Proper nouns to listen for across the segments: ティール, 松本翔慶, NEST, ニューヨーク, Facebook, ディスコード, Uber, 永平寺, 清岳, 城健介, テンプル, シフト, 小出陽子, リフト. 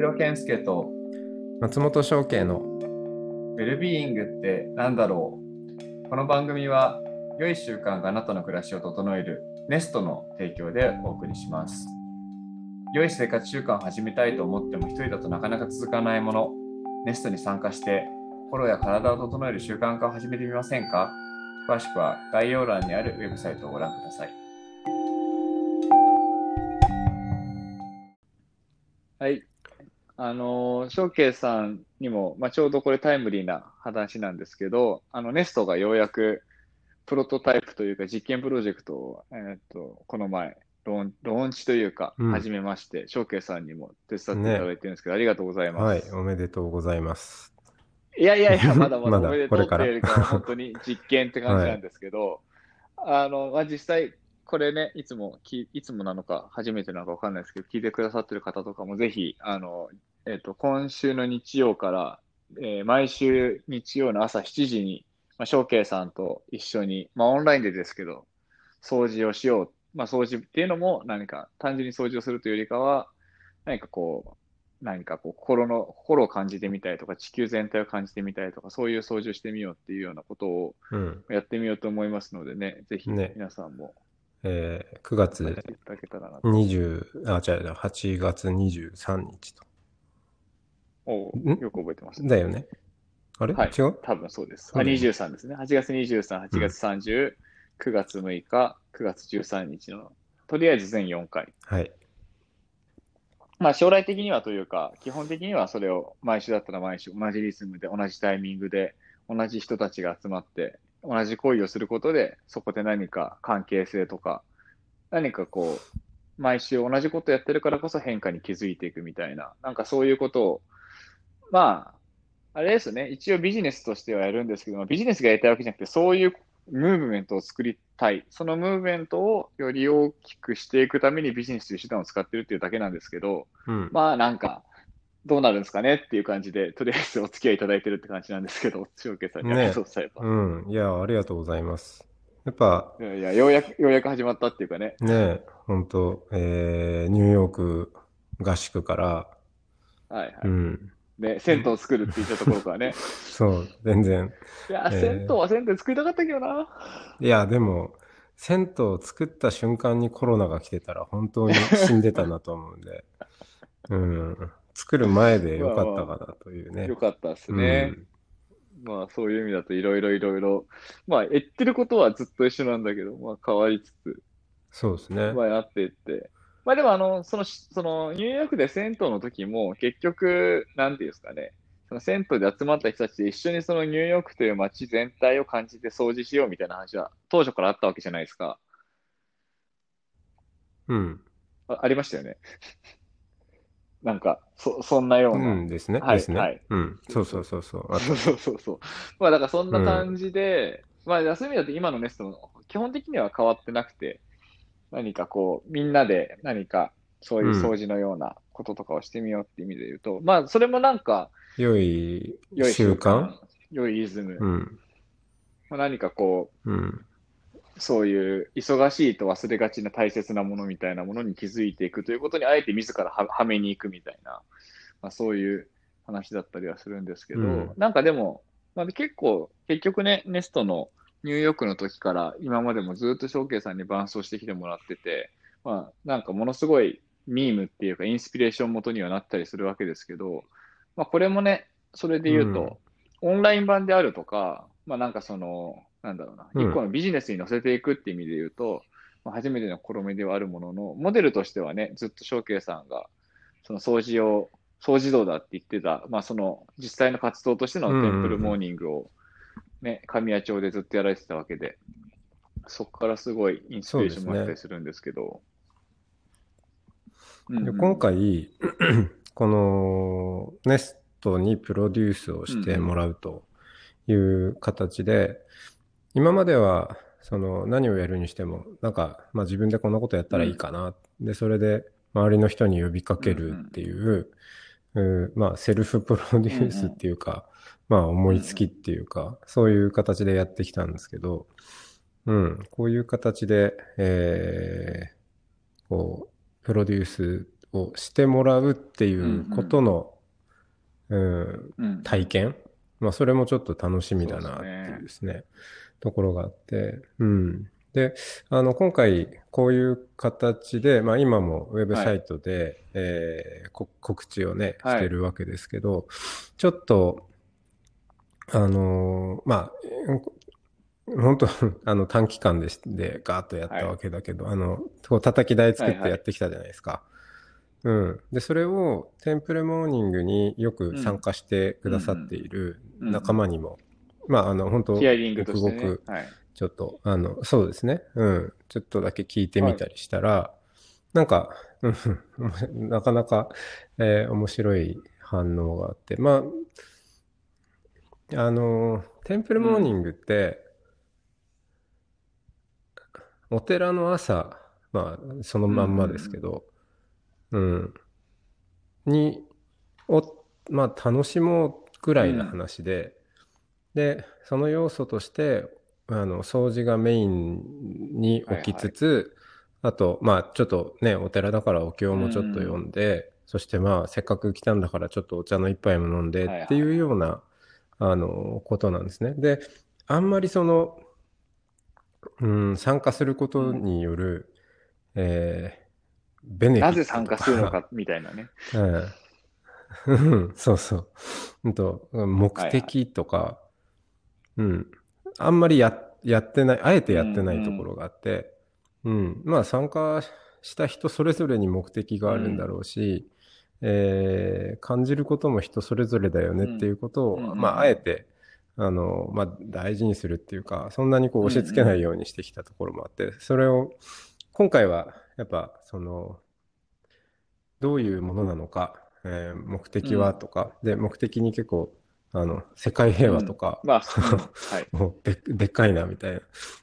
城健介と松本翔慶のウェルビーイングってなんだろう。この番組は良い習慣があなたの暮らしを整えるNESTの提供でお送りします。良い生活習慣を始めたいと思っても一人だとなかなか続かないもの、NESTに参加して心や体を整える習慣化を始めてみませんか。詳しくは概要欄にあるウェブサイトをご覧ください。はい、翔慶さんにも、ちょうどこれタイムリーな話なんですけど、NESTがようやくプロトタイプというか実験プロジェクトを、この前ローンチというか始めまして、翔慶さんにも手伝っていただいてるんですけど、ね、ありがとうございます。はい、おめでとうございます。いやいやいや、まだまだおめでとうっていうか本当に実験って感じなんですけど、はい、実際これね、いつもなのか初めてなのか分かんないですけど、聞いてくださってる方とかもぜひ今週の日曜から、毎週日曜の朝7時に翔慶さんと一緒に、オンラインでですけど掃除をしよう、掃除っていうのも何か単純に掃除をするというよりかは、何かこう心を感じてみたいとか、地球全体を感じてみたいとか、そういう掃除をしてみようっていうようなことをやってみようと思いますのでね、ぜひ皆さんも、9月8月23日と。おお、よく覚えてますね。だよね。あれ、はい、違う、多分そうです。23ですね。8月23、8月30、9月6日、9月13日の、とりあえず全4回。はい。将来的にはというか、基本的にはそれを毎週だったら毎週、同じリズムで、同じタイミングで、同じ人たちが集まって、同じ行為をすることで、そこで何か関係性とか、何かこう、毎週同じことやってるからこそ変化に気づいていくみたいな、なんかそういうことを、あれですね、一応ビジネスとしてはやるんですけども、ビジネスがやりたいわけじゃなくて、そういうムーブメントを作りたい、そのムーブメントをより大きくしていくためにビジネスという手段を使ってるっていうだけなんですけど、なんかどうなるんですかねっていう感じで、とりあえずお付き合いいただいてるって感じなんですけど、翔慶さんにありがとうございます。いや、ありがとうございます。やっぱようやく始まったっていうかね。ね、本当、ニューヨーク合宿から、はいはい。で、銭湯を作るって言ったところからね。そう、全然。いや、銭湯作りたかったけどな。いや、でも、銭湯を作った瞬間にコロナが来てたら本当に死んでたなと思うんで。作る前でよかったかなというね。よかったですね。そういう意味だといろいろ、言ってることはずっと一緒なんだけど、変わりつつ。そうですね。なっていって。でもそのニューヨークで銭湯の時も結局なんていうんですかね、その銭湯で集まった人たちで一緒にそのニューヨークという街全体を感じて掃除しようみたいな話は当初からあったわけじゃないですか。ありましたよね。なんかそんなような、ですね、はい、ですね、はい、そうだからそんな感じで、休みだと今のネストも基本的には変わってなくて。何かこうみんなで何かそういう掃除のようなこととかをしてみようって意味で言うと、それもなんか良い習慣、良いイズム、何かこう、そういう忙しいと忘れがちな大切なものみたいなものに気づいていくということにあえて自らはめに行くみたいな、そういう話だったりはするんですけど、なんかでも、結局ね、ネストのニューヨークの時から今までもずっと翔慶さんに伴走してきてもらってて、なんかものすごいミームっていうかインスピレーション元にはなったりするわけですけど、これもね、それで言うと、オンライン版であるとか、なんかそのなんだろうな、一個のビジネスに乗せていくって意味で言うと、初めての試みではあるものの、モデルとしてはね、ずっと翔慶さんがその掃除道だって言ってた、その実際の活動としてのテンプルモーニングを、神谷町でずっとやられてたわけで、そこからすごいインスピレーションもあったりするんですけど、今回このネストにプロデュースをしてもらうという形で、今まではその何をやるにしてもなんか、自分でこんなことやったらいいかな、でそれで周りの人に呼びかけるっていう、セルフプロデュースっていうか、思いつきっていうか、そういう形でやってきたんですけど、こういう形で、こう、プロデュースをしてもらうっていうことの、うんうん、体験、まあ、それもちょっと楽しみだなっていうですね、ところがあって、うん、で今回こういう形で、まあ、今もウェブサイトで、はい告知をねしてるわけですけど、はい、ちょっとまあ本当短期間でガーッとやったわけだけど、はい、叩き台作ってやってきたじゃないですか。はいはいうん、でそれをテンプレモーニングによく参加してくださっている仲間にも、うん、まあ本当ヒアリングとしてね、ごくちょっと、はい、そうですね、うん、ちょっとだけ聞いてみたりしたら、はい、なんか、うん、なかなか、面白い反応があって、まあテンプレモーニングって、うん、お寺の朝、まあそのまんまですけど。うんうん、まあ、楽しもうくらいの話で、うん、でその要素として掃除がメインに置きつつ、はいはい、あとまあちょっとねお寺だからお経もちょっと読んで、うん、そしてまあせっかく来たんだからちょっとお茶の一杯も飲んでっていうような、はいはい、ことなんですね。であんまり参加することによる、なぜ参加するのかみたいなね、うん、そうそう、目的とか、はいはいうん、あんまりやってない、あえてやってないところがあって、うんうん、まあ参加した人それぞれに目的があるんだろうし、うん感じることも人それぞれだよねっていうことを、うん、まああえてまあ、大事にするっていうかそんなにこう押し付けないようにしてきたところもあって、うんうん、それを今回はやっぱどういうものなのか、目的はとか、うん、で目的に結構世界平和とか、うんまあはい、もうでっかいなみたいな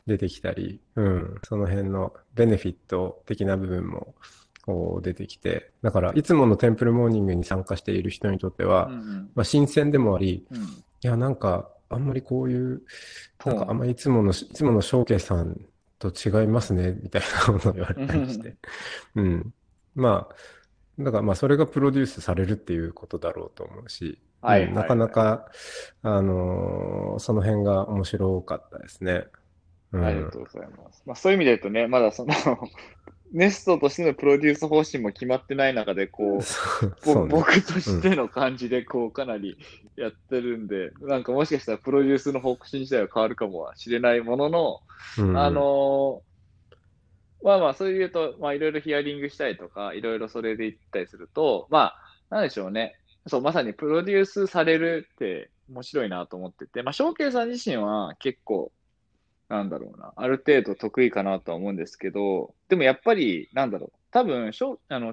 出てきたり、うん、その辺のベネフィット的な部分もこう出てきて、だからいつものテンプルモーニングに参加している人にとっては、うんまあ、新鮮でもあり、うん、いやなんかあんまりこういうなんかあんまりいつものショーケイさんと違いますねみたいなことを言われたりして、うん、まあだからまあそれがプロデュースされるっていうことだろうと思うし、はいはいはい、なかなかその辺が面白かったですね、うん。ありがとうございます。まあそういう意味で言うとね、まだネストとしてのプロデュース方針も決まってない中でこう、そうね、僕としての感じでこうかなりやってるんで、うん、なんかもしかしたらプロデュースの方針自体は変わるかもしれないものの、うん、まあまあそういうとまあいろいろヒアリングしたりとかいろいろそれで言ったりするとまあなんでしょうね、そうまさにプロデュースされるって面白いなと思ってて、まあショーケイさん自身は結構。なんだろうな、ある程度得意かなとは思うんですけど、でもやっぱりなんだろう、多分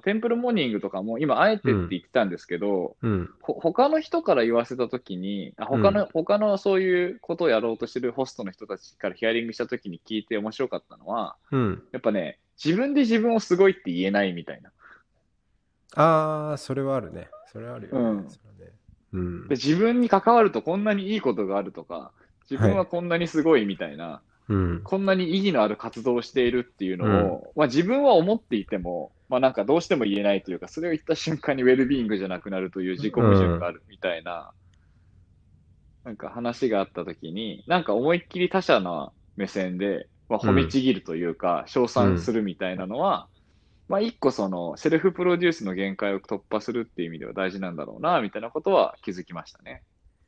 テンプルモーニングとかも今あえてって言ってたんですけど、うん、他の人から言わせたときに、他のそういうことをやろうとしてるホストの人たちからヒアリングしたときに聞いて面白かったのは、うん、やっぱね、自分で自分をすごいって言えないみたいな。あー、それはあるね。それはあるよね。うん。それね。うん。で、自分に関わるとこんなにいいことがあるとか。自分はこんなにすごいみたいな、はいうん、こんなに意義のある活動をしているっていうのを、うんまあ、自分は思っていても、まあ、なんかどうしても言えないというか、それを言った瞬間にウェルビーイングじゃなくなるという自己矛盾があるみたいな、うん、なんか話があったときに、なんか思いっきり他者の目線で、まあ、褒めちぎるというか、うん、称賛するみたいなのは、うんまあ、一個セルフプロデュースの限界を突破するっていう意味では大事なんだろうなみたいなことは気づきましたね。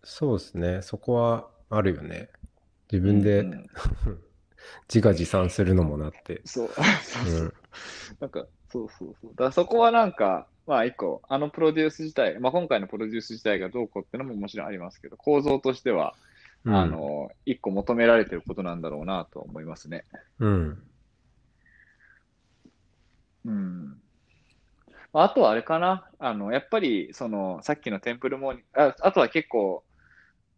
そうですね、そこはあるよね。自分で、うん、自画自賛するのもなって。そう。うん、なんかそうそうそう。だからそこはなんかまあ一個プロデュース自体、まあ今回のプロデュース自体がどうこうってのももちろんありますけど、構造としては、うん、一個求められてることなんだろうなと思いますね。うん。うん。あとはあれかな。やっぱりさっきのテンプルモーニング、あとは結構。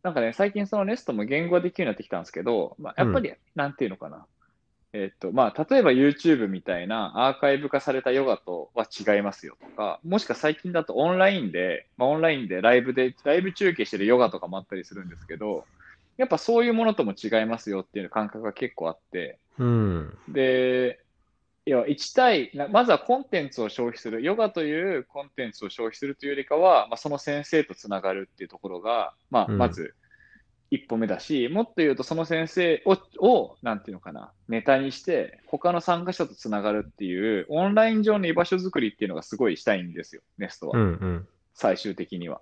なんかね、最近ネストも言語ができるようになってきたんですけど、まあ、やっぱり、うん、なんていうのかな。まあ、例えば YouTube みたいなアーカイブ化されたヨガとは違いますよとか、もしか最近だとオンラインでライブ中継してるヨガとかもあったりするんですけど、やっぱそういうものとも違いますよっていう感覚が結構あって、うん、で、要は1対、まずはコンテンツを消費する、ヨガというコンテンツを消費するというよりかは、まあ、その先生とつながるっていうところが、まあ、まず一歩目だし、うん、もっと言うとその先生をなんていうのかな、ネタにして他の参加者とつながるっていうオンライン上の居場所作りっていうのがすごいしたいんですよ、ネストは、うんうん、最終的には。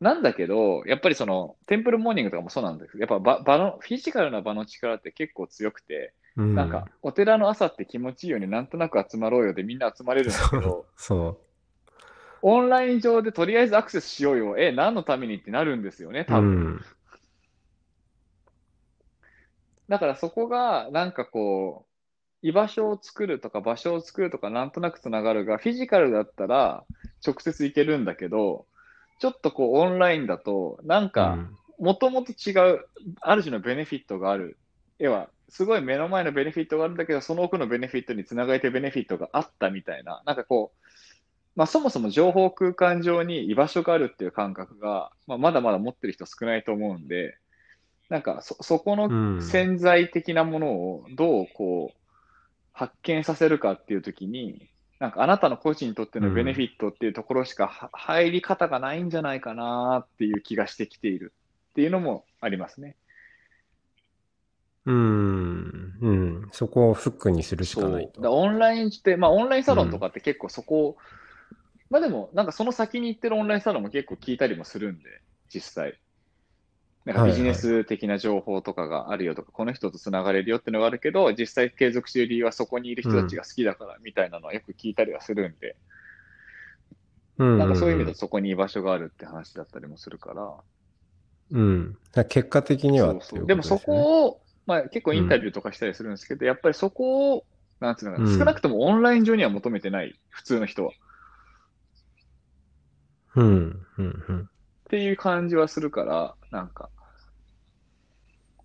なんだけど、やっぱりそのテンプルモーニングとかもそうなんですけど、やっぱ場のフィジカルな場の力って結構強くて、うん、なんかお寺の朝って気持ちいいようになんとなく集まろうよでみんな集まれるんだけど、そうオンライン上でとりあえずアクセスしようよ、何のためにってなるんですよね、多分、うん、だからそこがなんかこう居場所を作るとか場所を作るとかなんとなくつながるが、フィジカルだったら直接行けるんだけど、ちょっとこうオンラインだとなんかもともと違う、ある種のベネフィットがある、要はすごい目の前のベネフィットがあるんだけど、その奥のベネフィットにつながれてベネフィットがあったみたいな、なんかこう、まあ、そもそも情報空間上に居場所があるっていう感覚が、まあ、まだまだ持ってる人少ないと思うんで、なんか そこの潜在的なものをどうこう発見させるかっていうときに、なんかあなたの個人にとってのベネフィットっていうところしか、うん、入り方がないんじゃないかなっていう気がしてきているっていうのもありますね。うん、そこをフックにするしかないと。だオンラインって、まあオンラインサロンとかって結構そこを、うん、まあでもなんかその先に行ってるオンラインサロンも結構聞いたりもするんで、実際。なんかビジネス的な情報とかがあるよとか、はいはい、この人とつながれるよってのがあるけど、実際継続している理由はそこにいる人たちが好きだからみたいなのはよく聞いたりはするんで、うん、なんかそういう意味だとそこに居場所があるって話だったりもするから、うん、だから結果的にはっていうことですね。そうそう。でもそこを、まあ、結構インタビューとかしたりするんですけど、うん、やっぱりそこをなんていうのかな、少なくともオンライン上には求めてない、普通の人は。うんうんうん。っていう感じはするから、なんか、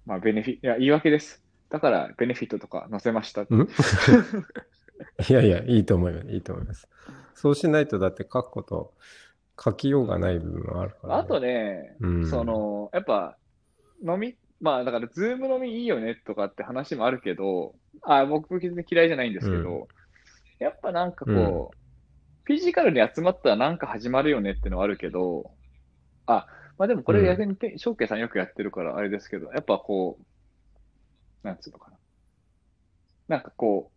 まあ、言い訳です。だから、ベネフィットとか載せました。いいと思います。いいと思います。そうしないと、だって書くこと、書きようがない部分はあるから、ね。あとね、うん、その、やっぱ、まあ、だから、ズーム飲みいいよねとかって話もあるけど、僕、全然嫌いじゃないんですけど、うん、やっぱなんかこう、うん、フィジカルに集まったらなんか始まるよねってのはあるけど、まあでもこれ逆に、うん、ショウケイさんよくやってるからあれですけど、やっぱこう、なんつうのかな。なんかこう、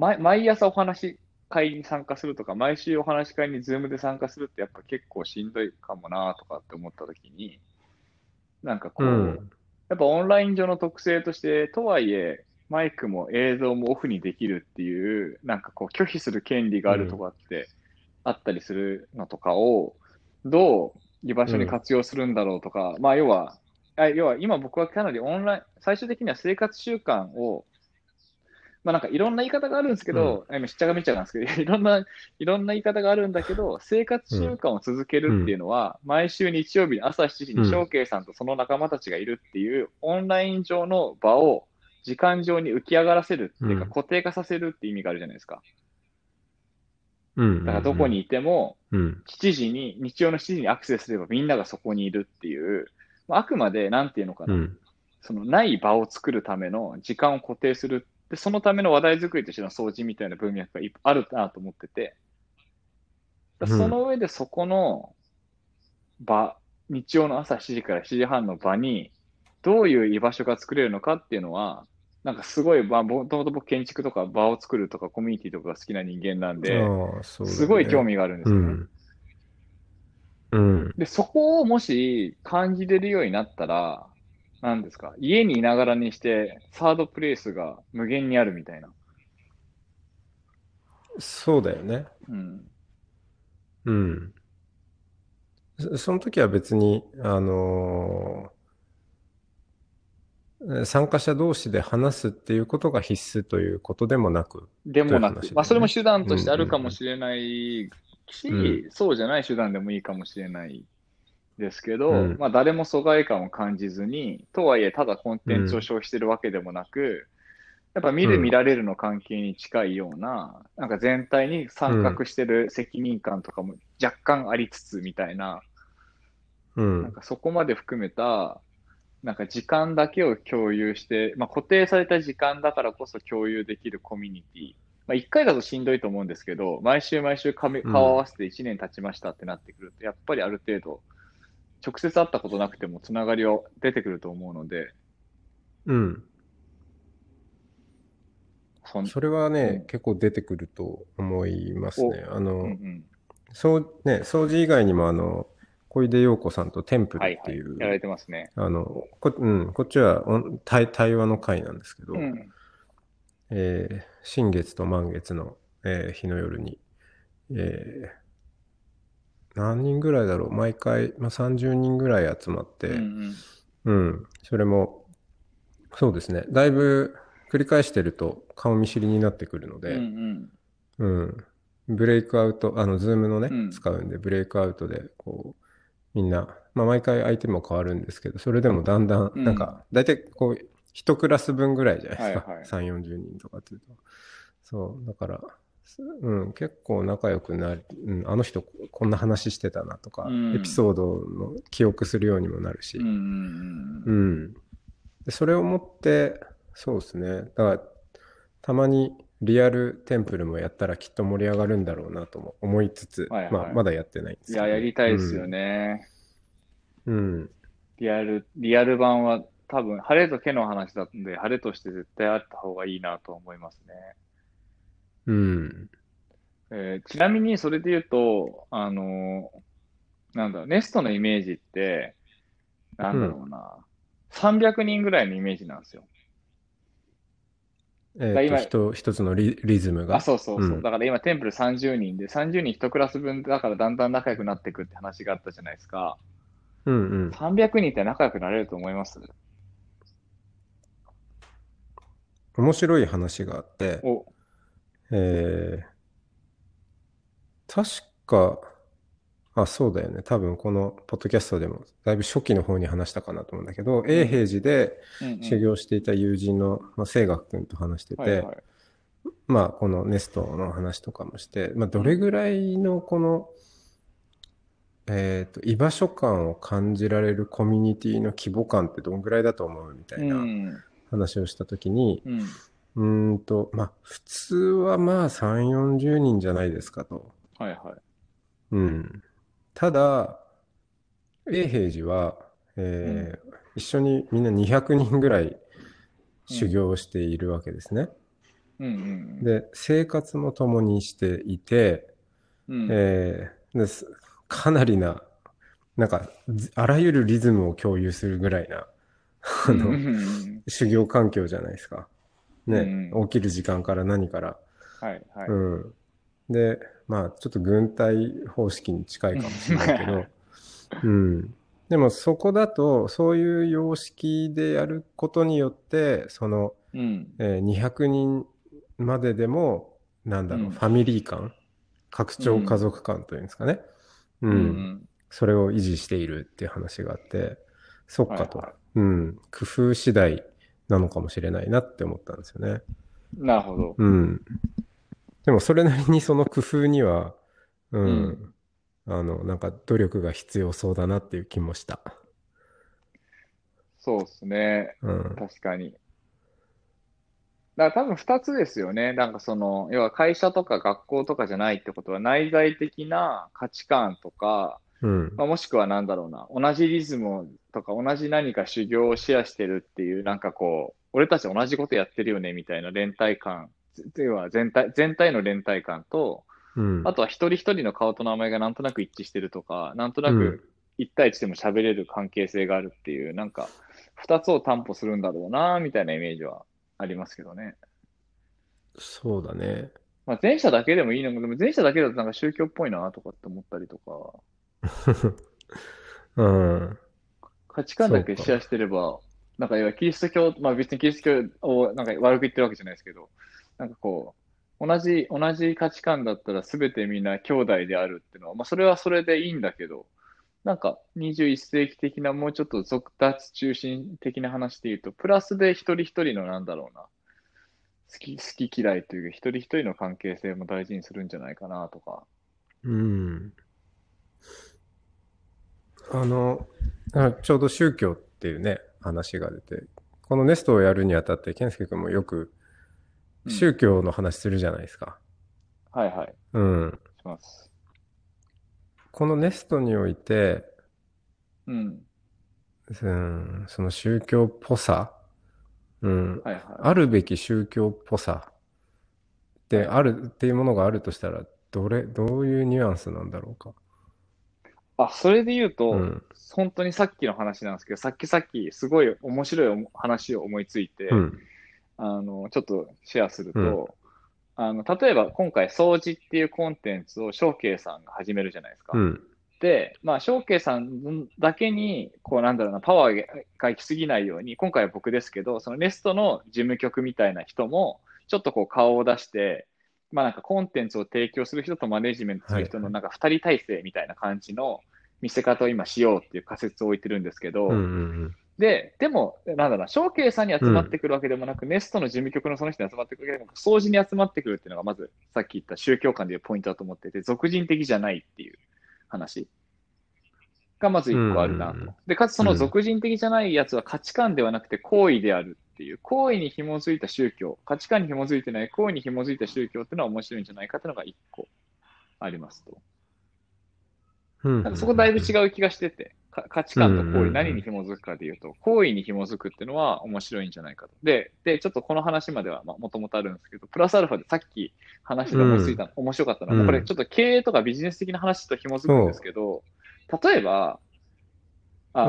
毎朝お話会に参加するとか、毎週お話会にズームで参加するってやっぱ結構しんどいかもなとかって思ったときに、なんかこう、うん、やっぱオンライン上の特性として、とはいえ、マイクも映像もオフにできるっていう、なんかこう拒否する権利があるとかってあったりするのとかを、どう、居場所に活用するんだろうとか、うん、まあ要は今僕はかなりオンライン、最終的には生活習慣を、まあなんかいろんな言い方があるんですけど、今しっちゃがめっちゃなんですけど、いろんな言い方があるんだけど、生活習慣を続けるっていうのは、うん、毎週日曜日朝7時にショウケイさんとその仲間たちがいるっていう、オンライン上の場を時間上に浮き上がらせるっていうか、うん、固定化させるって意味があるじゃないですか。だからどこにいても、日曜の7時にアクセスすればみんながそこにいるっていう、あくまでなんていうのかな、そのない場を作るための時間を固定するって、そのための話題作りとしての掃除みたいな文脈があるなと思ってて、その上でそこの場、日曜の朝7時から7時半の場に、どういう居場所が作れるのかっていうのは、なんかすごい、まあ、もともと僕建築とか場を作るとかコミュニティとかが好きな人間なんで、そうだね、すごい興味があるんですよね、うんうん、で、そこをもし感じれるようになったら、なんですか、家にいながらにしてサードプレイスが無限にあるみたいな。そうだよね。うん。うん。その時は別に、参加者同士で話すっていうことが必須ということでもなく、ね、まあ、それも手段としてあるかもしれないし、うんうん、そうじゃない手段でもいいかもしれないですけど、うん、まあ、誰も疎外感を感じずに、とはいえただコンテンツを消費してるわけでもなく、うん、やっぱ見る見られるの関係に近いような、うん、なんか全体に参画してる責任感とかも若干ありつつみたいな、うん、なんかそこまで含めた、なんか時間だけを共有して、まあ、固定された時間だからこそ共有できるコミュニティまあ、1回だとしんどいと思うんですけど、毎週毎週顔合わせて1年経ちましたってなってくると、やっぱりある程度直接会ったことなくてもつながりは出てくると思うので、うん、それはね、結構出てくると思いますね。うんうん、そうね、掃除以外にも小出陽子さんとテンプルっていう、はいはい、やられてますね。こっちは対話の会なんですけど、うん新月と満月の、日の夜に、何人ぐらいだろう、毎回、まあ、30人ぐらい集まって、うんうんうん、それもそうですね、だいぶ繰り返してると顔見知りになってくるので、うんうんうん、ブレイクアウト、ズームのね、うん、使うんでブレイクアウトでこうみんな、まあ、毎回相手も変わるんですけど、それでもだんだんなんか、うん、だいたいこう1クラス分ぐらいじゃないですか、はいはい、3、40人とかっていうと、そうだから、うん、結構仲良くなり、うん、あの人こんな話してたなとか、うん、エピソードの記憶するようにもなるし、うんうん、でそれをもってそうですね、だからたまにリアルテンプルもやったらきっと盛り上がるんだろうなとも思いつつ、はいはい、まあ、まだやってないんですけど、ね、いややりたいですよね、うんうん、リアル版は多分晴れと毛の話だったんで、晴れとして絶対あった方がいいなと思いますね。うんちなみにそれで言うと、なんだろう、ネストのイメージってなんだろうな、うん、300人ぐらいのイメージなんですよ。一つの リズムが、あ、そうそうそう、うん、だから今テンプル30人で30人1クラス分だから、だんだん仲良くなっていくって話があったじゃないですか。うんうん、300人って仲良くなれると思います？面白い話があって、確か、あ、そうだよね。多分このポッドキャストでもだいぶ初期の方に話したかなと思うんだけど、永平寺で修行していた友人の清岳君と話してて、はいはい、まあこのネストの話とかもして、まあ、どれぐらいのこの、居場所感を感じられるコミュニティの規模感ってどんぐらいだと思うみたいな話をしたときに、まあ普通はまあ3、40人じゃないですかと。はいはい。うん。ただ、永平寺は、一緒にみんな200人ぐらい修行をしているわけですね。うんうんうん、で、生活も共にしていて、うんですかなりな、なんかあらゆるリズムを共有するぐらいな修行環境じゃないですか、ね、うん、起きる時間から何から、はいはい、うん、でまあちょっと軍隊方式に近いかもしれないけど、うん、でもそこだとそういう様式でやることによってその、うん200人まででもなんだろう、うん、ファミリー感、拡張家族感というんですかね、うんうんうん、それを維持しているっていう話があって、そっかと、はいはいうん、工夫次第なのかもしれないなって思ったんですよね。なるほど。うん、でもそれなりにその工夫には、うんうん、なんか努力が必要そうだなっていう気もした。そうですね、うん。確かに。だから多分2つですよね。なんかその、要は会社とか学校とかじゃないってことは、内在的な価値観とか、うんまあ、もしくはなんだろうな、同じリズムとか同じ何か修行をシェアしてるっていう、なんかこう、俺たち同じことやってるよねみたいな連帯感、要は全体の連帯感と、うん、あとは一人一人の顔と名前がなんとなく一致してるとか、なんとなく1対1でも喋れる関係性があるっていう、うん、なんか2つを担保するんだろうな、みたいなイメージはありますけどね。そうだね。まあ、前者だけでもいいのか、でも前者だけだとなんか宗教っぽいなとかって思ったりとか。うん。価値観だけシェアしてれば、なんかキリスト教、まあ別にキリスト教をなんか悪く言ってるわけじゃないですけど、なんかこう、同じ価値観だったら全てみんな兄弟であるっていうのは、まあそれはそれでいいんだけど、なんか21世紀的なもうちょっと俗達中心的な話で言うと、プラスで一人一人のなんだろうな、好き嫌いというか、一人一人の関係性も大事にするんじゃないかなとか。うん。ちょうど宗教っていうね、話が出て、このネストをやるにあたって、健介君もよく宗教の話するじゃないですか。うん、はいはい。うん。します。このネストにおいて、うん。その宗教っぽさ、うん、はいはい。あるべき宗教っぽさであるっていうものがあるとしたら、どういうニュアンスなんだろうか。あ、それで言うと、うん、本当にさっきの話なんですけど、さっきすごい面白い話を思いついて、うん、ちょっとシェアすると、うん、例えば今回掃除っていうコンテンツをショウケイさんが始めるじゃないですか。うん、で、まあショウケイさんだけにこうなんだろうなパワーが行き過ぎないように、今回は僕ですけど、そのネストの事務局みたいな人もちょっとこう顔を出して。まあ、なんかコンテンツを提供する人とマネジメントする人のなんか2人体制みたいな感じの見せ方を今しようっていう仮説を置いてるんですけど、うんうんうん、でもなんだろう、ショウケイさんに集まってくるわけでもなく、うん、ネストの事務局のその人に集まってくるわけでもなく、掃除に集まってくるっていうのがまずさっき言った宗教観でいうポイントだと思ってて、俗人的じゃないっていう話がまず1個あるなと、うんうんうん、でかつその俗人的じゃないやつは価値観ではなくて行為であるっていう、行為に紐づいた宗教、価値観に紐づいてない行為に紐づいた宗教っていうのは面白いんじゃないかっていうのが1個ありますと、うん、なんかそこだいぶ違う気がしてて、価値観と行為、何に紐づくかでいうと、うん、行為に紐づくっていうのは面白いんじゃないかと。でちょっとこの話まではもともとあるんですけど、プラスアルファでさっき話で思いついた、うん、面白かったのはこれちょっと経営とかビジネス的な話と紐づくんですけど、例えばシ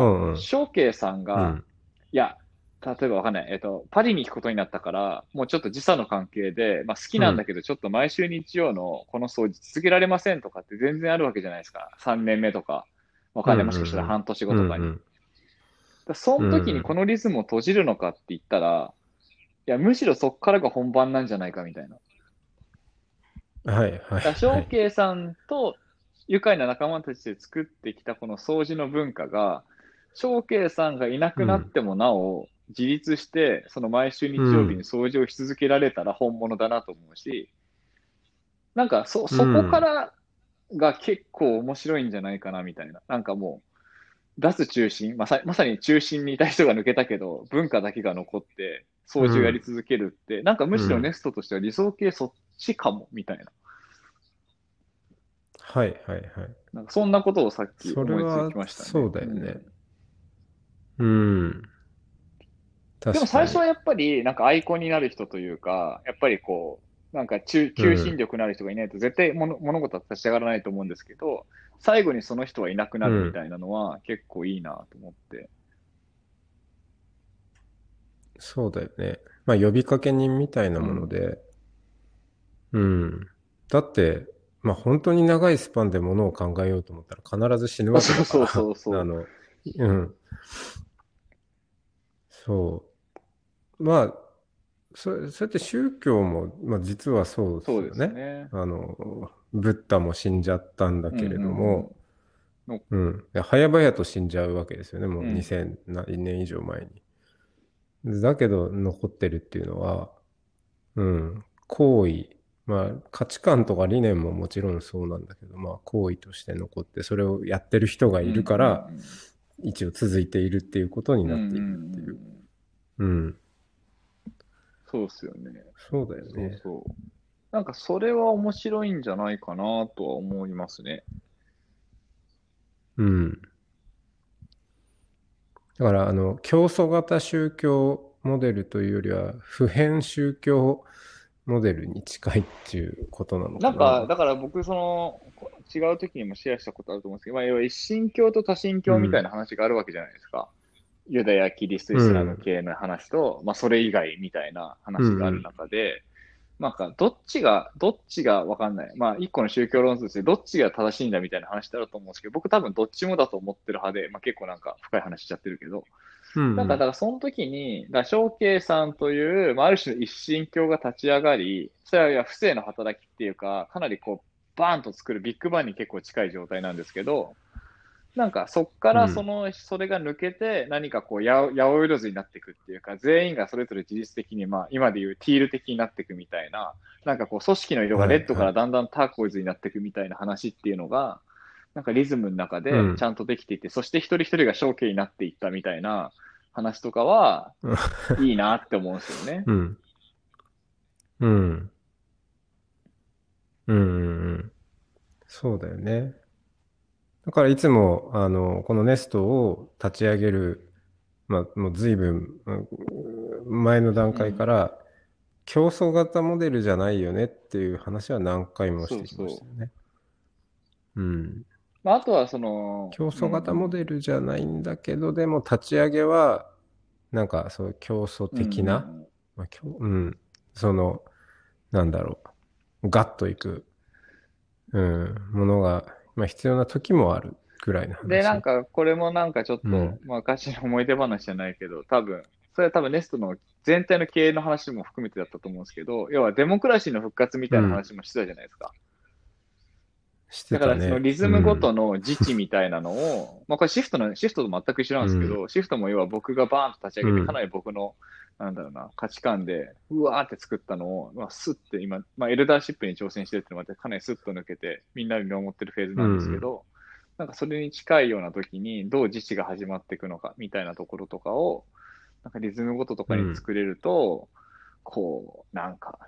ョウケイさんが、うん、いや例えばわかんない、パリに行くことになったから、もうちょっと時差の関係で、まあ、好きなんだけど、ちょっと毎週日曜のこの掃除続けられませんとかって全然あるわけじゃないですか。3年目とか、わかんない、もしかしたら半年後とかに。だその時にこのリズムを閉じるのかって言ったら、いや、むしろそこからが本番なんじゃないかみたいな。はいはい。ショウケイさんと愉快な仲間たちで作ってきたこの掃除の文化が、ショウケイさんがいなくなってもなお、うん自立してその毎週日曜日に掃除をし続けられたら本物だなと思うし、うん、なんかそこからが結構面白いんじゃないかなみたいな、なんかもう出す中心、まさに中心にいた人が抜けたけど文化だけが残って掃除をやり続けるって、うん、なんかむしろネストとしては理想系そっちかもみたいな、うん、はいはいはい、なんかそんなことをさっき思いつきましたね。それはそうだよね、うんでも最初はやっぱりなんかアイコンになる人というか、やっぱりこうなんか求心力のある人がいないと絶対物事は立ち上がらないと思うんですけど、最後にその人はいなくなるみたいなのは結構いいなと思って、うん、そうだよね。まあ呼びかけ人みたいなもので、うん、うん、だってまあ本当に長いスパンでものを考えようと思ったら必ず死ぬわけだからそうそうそうそううんそうまあ、そうやって宗教も、まあ、実はそうですよね。そうですね。ブッダも死んじゃったんだけれども、うんうんうんうん、早々と死んじゃうわけですよね。もう2000年以上前に、うん、だけど残ってるっていうのは、うん、行為、まあ、価値観とか理念ももちろんそうなんだけど、まあ、行為として残ってそれをやってる人がいるから、うんうんうん、一応続いているっていうことになっているっていう、うんうんうんそうですよね。そうだよね。そうそう。なんかそれは面白いんじゃないかなとは思いますね。うん。だから教祖型宗教モデルというよりは普遍宗教モデルに近いっていうことなのかな。なんかだから僕その違う時にもシェアしたことあると思うんですけど、まあ要は一神教と多神教みたいな話があるわけじゃないですか。うんユダヤ、キリスト、イスラム系の話と、うんまあ、それ以外みたいな話がある中で、うん、なんかどっちが分かんない、まあ、一個の宗教論としてどっちが正しいんだみたいな話だろうと思うんですけど、僕多分どっちもだと思ってる派で、まあ、結構なんか深い話しちゃってるけど、うん、なんかだからその時に、ショウケイさんという、まあ、ある種の一神教が立ち上がり、それは不正の働きっていうか、かなりこうバーンと作るビッグバンに結構近い状態なんですけど、なんかそこからそれが抜けて何かこうやおいろずになっていくっていうか、全員がそれぞれ自律的に、まあ今でいうティール的になっていくみたいな、なんかこう組織の色がレッドからだんだんターコイズになっていくみたいな話っていうのがなんかリズムの中でちゃんとできていて、そして一人一人が象形になっていったみたいな話とかはいいなって思うんですよね。うん、うん。うん。うんそうだよね。だからいつも、このネストを立ち上げる、もう随分、前の段う階かん。ら、競争型モデルじゃないよねっていう話は何回もしそうてきましたそよう。ね。うん。まあ、あとはその、競争型モデルじゃないんだけど、でも立ち上げは、なんかそういう競争うん、う的な、ん。まあ、うん、その、なんだろガッといく、ものが、必要な時もあるぐらいので、話。これもちょっうと、ん、昔の思い出話じゃないけど、それは多分ネストの全体の経営の話も含めてだったと思うんですけど、要はデモクラシーの復活みうたいなん、話もしてたじゃないですか。してだかたらそのね。リズムごとの自治みたいなのを、これシフトと全く一緒なんうですけん、ど、シフトも要は僕がバーンと立ちう上げて、かなん、り僕の、価値観で、うわーって作ったのを、スッて今、エルダーシップに挑戦してるっていうのもあって、かなりスッと抜けて、みんなに思ってるフェーズうなんですけん、ど、それに近いような時に、どう自治が始まっていくのか、みたいなところとかを、リズムごととうかにん、作れると、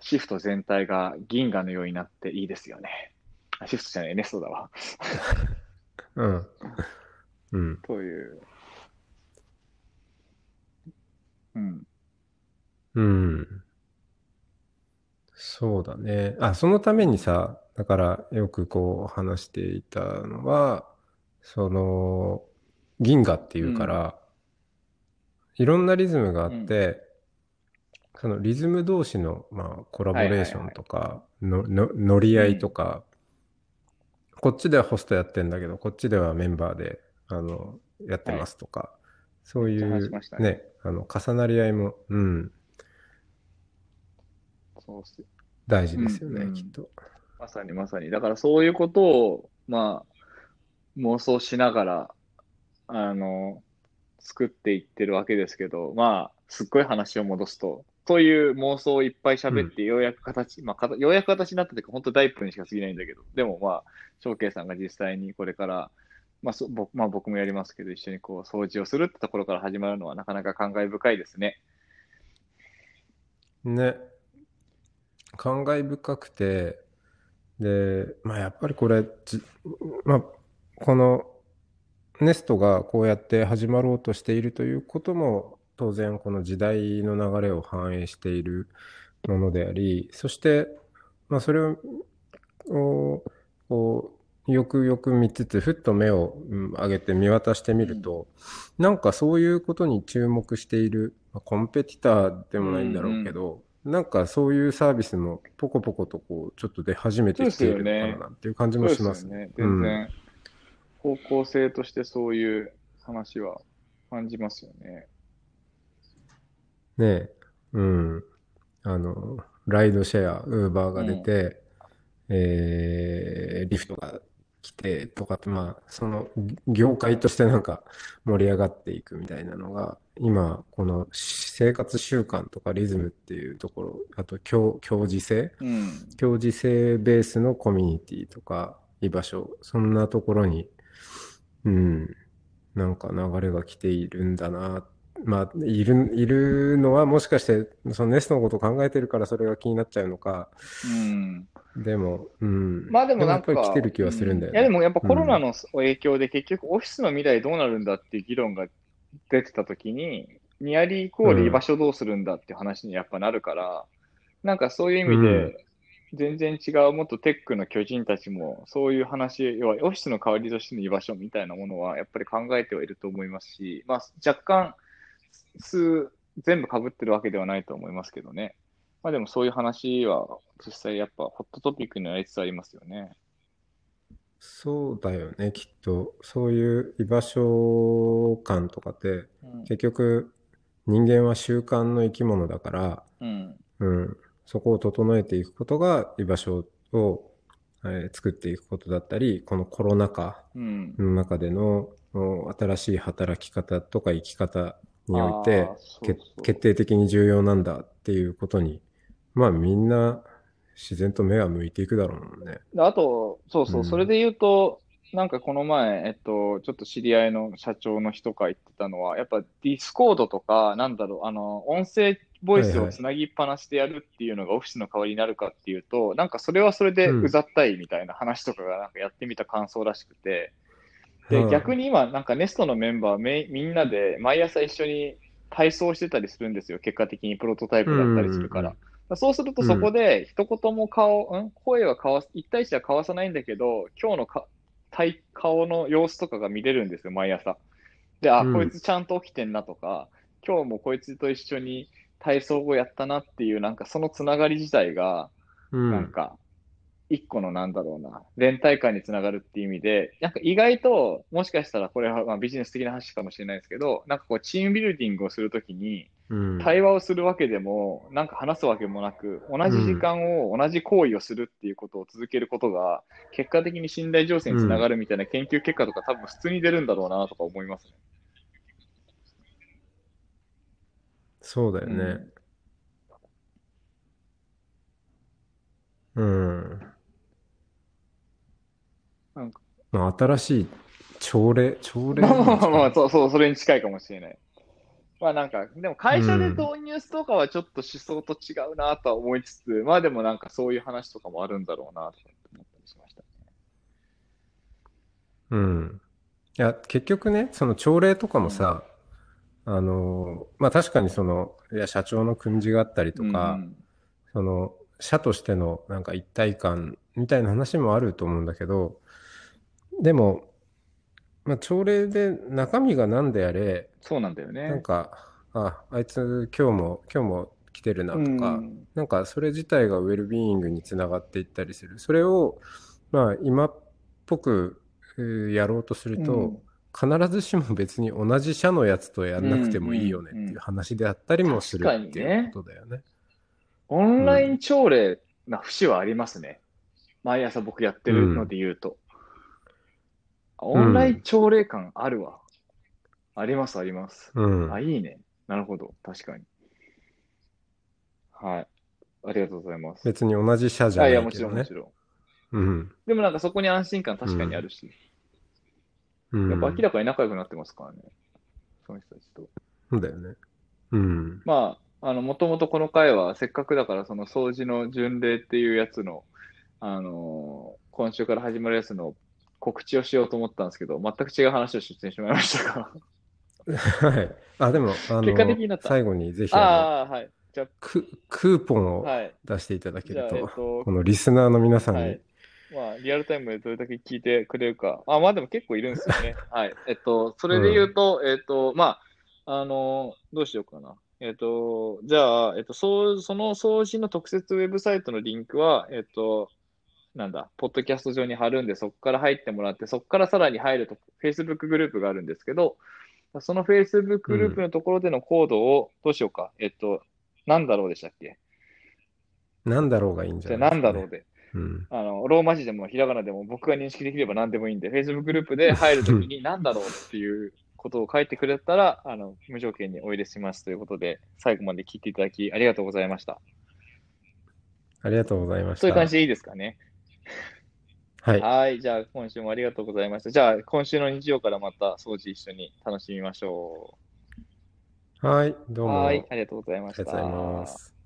シフト全体が銀河のようになっていいですよね。あ、シフトじゃない、ネストだわ。うん、うん。という、うん、うん。そうだね。そのためにさ、だからよくこう話していたのは、その、銀河っていううん、から、いろんなリズムがあうっん。て、そのリズム同士の、コラはボいレはーいショはンい。とか、乗りう合いとん、か、こっちではホストやってんだけど、こっちではメンバーで、やってはまい。すとか、そうめっちゃい話しうましたね。ね、重なり合いも、そうっす。大事うですんようね、きっん。と。まさにまさに。だからそういうことを、妄想しながら、あの、作っていってるわけですけど、すっごい話を戻すと、という妄想をいっぱいう喋っん、て、ようやく形、ようやく形になったというか、本当第一分にしか過ぎないんだけど、でも翔慶さんが実際にこれから、僕もやりますけど、一緒に掃除をするってところから始まるのは、なかなか感慨深いですね。ね、感慨深くて、で、やっぱりこれ、まあ、この、ネストがこうやって始まろうとしているということも、当然この時代の流れを反映しているものであり、そして、それを、こうよくよく見つつ、ふっと目を上げて見渡してみうるん、と、なんかそういうことに注目している、コンペティターでうもないんん、だろううけん。ど、なんかそういうサービスもポコポコとこう、ちょっと出始めそうてできすていよるのかなね。なんていう感じそもうでしすまよすね。ね。全然、方向性としてそういう話は感じますよね。ねえ。うん。ライドシェア、ウーバーうが出ん。て、リフトが来てとかって、その業界としてなんか盛り上がっていくみたいなのが、今、この生活習慣とかリズムっていうところ、あとうん。共時性ベースのコミュニティとか居場所、そんなところに、うん、なんか流れが来ているんだな。いるのはもしかして、そのネストのことを考えてるからそれが気になっちゃうのか。うん。でも、でもやっぱり来てる気はするんだよいやでね。もやっぱうコロナん、の影響で結局オフィスの未来どうなるんだっていう議論が出てた時に、ニアリーイコうール居場ん、所どうするんだっていう話にやっぱなるから、そういう意う味ん、で全然違う、もっとテックの巨人たちもそういう話、要はオフィスの代わりとしての居場所みたいなものはやっぱり考えてはいると思いますし、若干全部被ってるわけではないと思いますけどね。でもそういう話は実際やっぱホットトピックになりつつありますよね。そうだよね、きっと。そういう居場所感とかって、うん。結局、人間は習慣の生き物だから、うん。そこを整えていくことが居場所を、作っていくことだったり、このコロナ禍うん。の中での新しい働き方とか生き方においあてあ、そう決そ定的に重要なんだっていうことに、みんな自然と目は向いていくだろうもんね。う。あと、そううそう、それん、で言うと、なんかこの前、ちょっと知り合いの社長の人が言ってたのは、やっぱディスコードとか、なんだろう、音声ボイスをつなぎっぱなしでやるっていうのがオフィスの代わりになるかっていうと、なんかそれはそれでうざったいみたいな話とかがなんかやってみた感想らしくて、で、逆に今、なんかNESTのメンバーみんなで毎朝一緒に体操してたりするんですよ。結果的にプロトタイプだったりするから。そうするとそこで一言も声は一対一は交わさないんだけど、今日の顔の様子とかが見れるんですよ、毎朝。で、あ、こいつちゃんと起きてんなとか、今日もこいつと一緒に体操をやったなっていう、なんかそのつながり自体が、なんか、一個のなんだろうな、連帯感につながるっていう意味で、なんか意外と、もしかしたらこれはまあビジネス的な話かもしれないですけど、なんかこうチームビルディングをするときに、対話をするわけでも、なんか話すわけもなく、同じ時間を同じ行為をするっていうことを続けることが、結果的に信頼醸成につながるみたいな研究結果とか、多分普通に出るんだろうなとか思いますね。そうだよね。なんかまあ、新しい朝礼まあそう、それに近いかもしれない。まあなんか、でも会社で導入とかはちょっと思想と違うなとは思いつつ、まあでもなんかそういう話とかもあるんだろうなと思ったりしましたね。いや、結局ね、その朝礼とかもさ、まあ確かにその、いや、社長の訓示があったりとか、その、社としてのなんか一体感みたいな話もあると思うんだけど、でも、まあ、朝礼で中身が何であれ、そうなんだよね。なんか、あいつ今日も来てるなとか、なんかそれ自体がウェルビーイングにつながっていったりする。それを、まあ今っぽくやろうとすると、必ずしも別に同じ社のやつとやんなくてもいいよねっていう話であったりもするっていうことだよね。オンライン朝礼な節はありますね。毎朝僕やってるので言うと。オンライン朝礼感あるわ。あります。あ、いいね。なるほど。確かに。はい。ありがとうございます。別に同じ社じゃないけどね。もちろん。でもなんかそこに安心感確かにあるし。やっぱ明らかに仲良くなってますからね。その人たちと。そうだよね。まあ、もともとこの回はせっかくだからその掃除の巡礼っていうやつの、今週から始まるやつの告知をしようと思ったんですけど、全く違う話をしてしまいましたが。はい。あ、でも、結果的になった最後にぜひ、はい、じゃあクーポンを出していただけると、このリスナーの皆さんに。まあ、リアルタイムでどれだけ聞いてくれるか。まあでも結構いるんですよね。はい。それで言うと、まあ、どうしようかな。じゃあ、その掃除の特設ウェブサイトのリンクは、なんだ、ポッドキャスト上に貼るんで、そこから入ってもらって、そこからさらに入ると、Facebook グループがあるんですけど、その Facebook グループのところでのコードを、どうしようか、なんだろうでしたっけ？なんだろうがいいんじゃないですかね。なんだろうで。ローマ字でもひらがなでも僕が認識できれば何でもいいんで、Facebook グループで入るときになんだろうっていうことを書いてくれたら、無条件にお入れしますということで、最後まで聞いていただきありがとうございました。ありがとうございました。そういう感じでいいですかね。はい。じゃあ、今週もありがとうございました。じゃあ、今週の日曜からまた掃除一緒に楽しみましょう。はい。どうも。はい。ありがとうございました。ありがとうございます。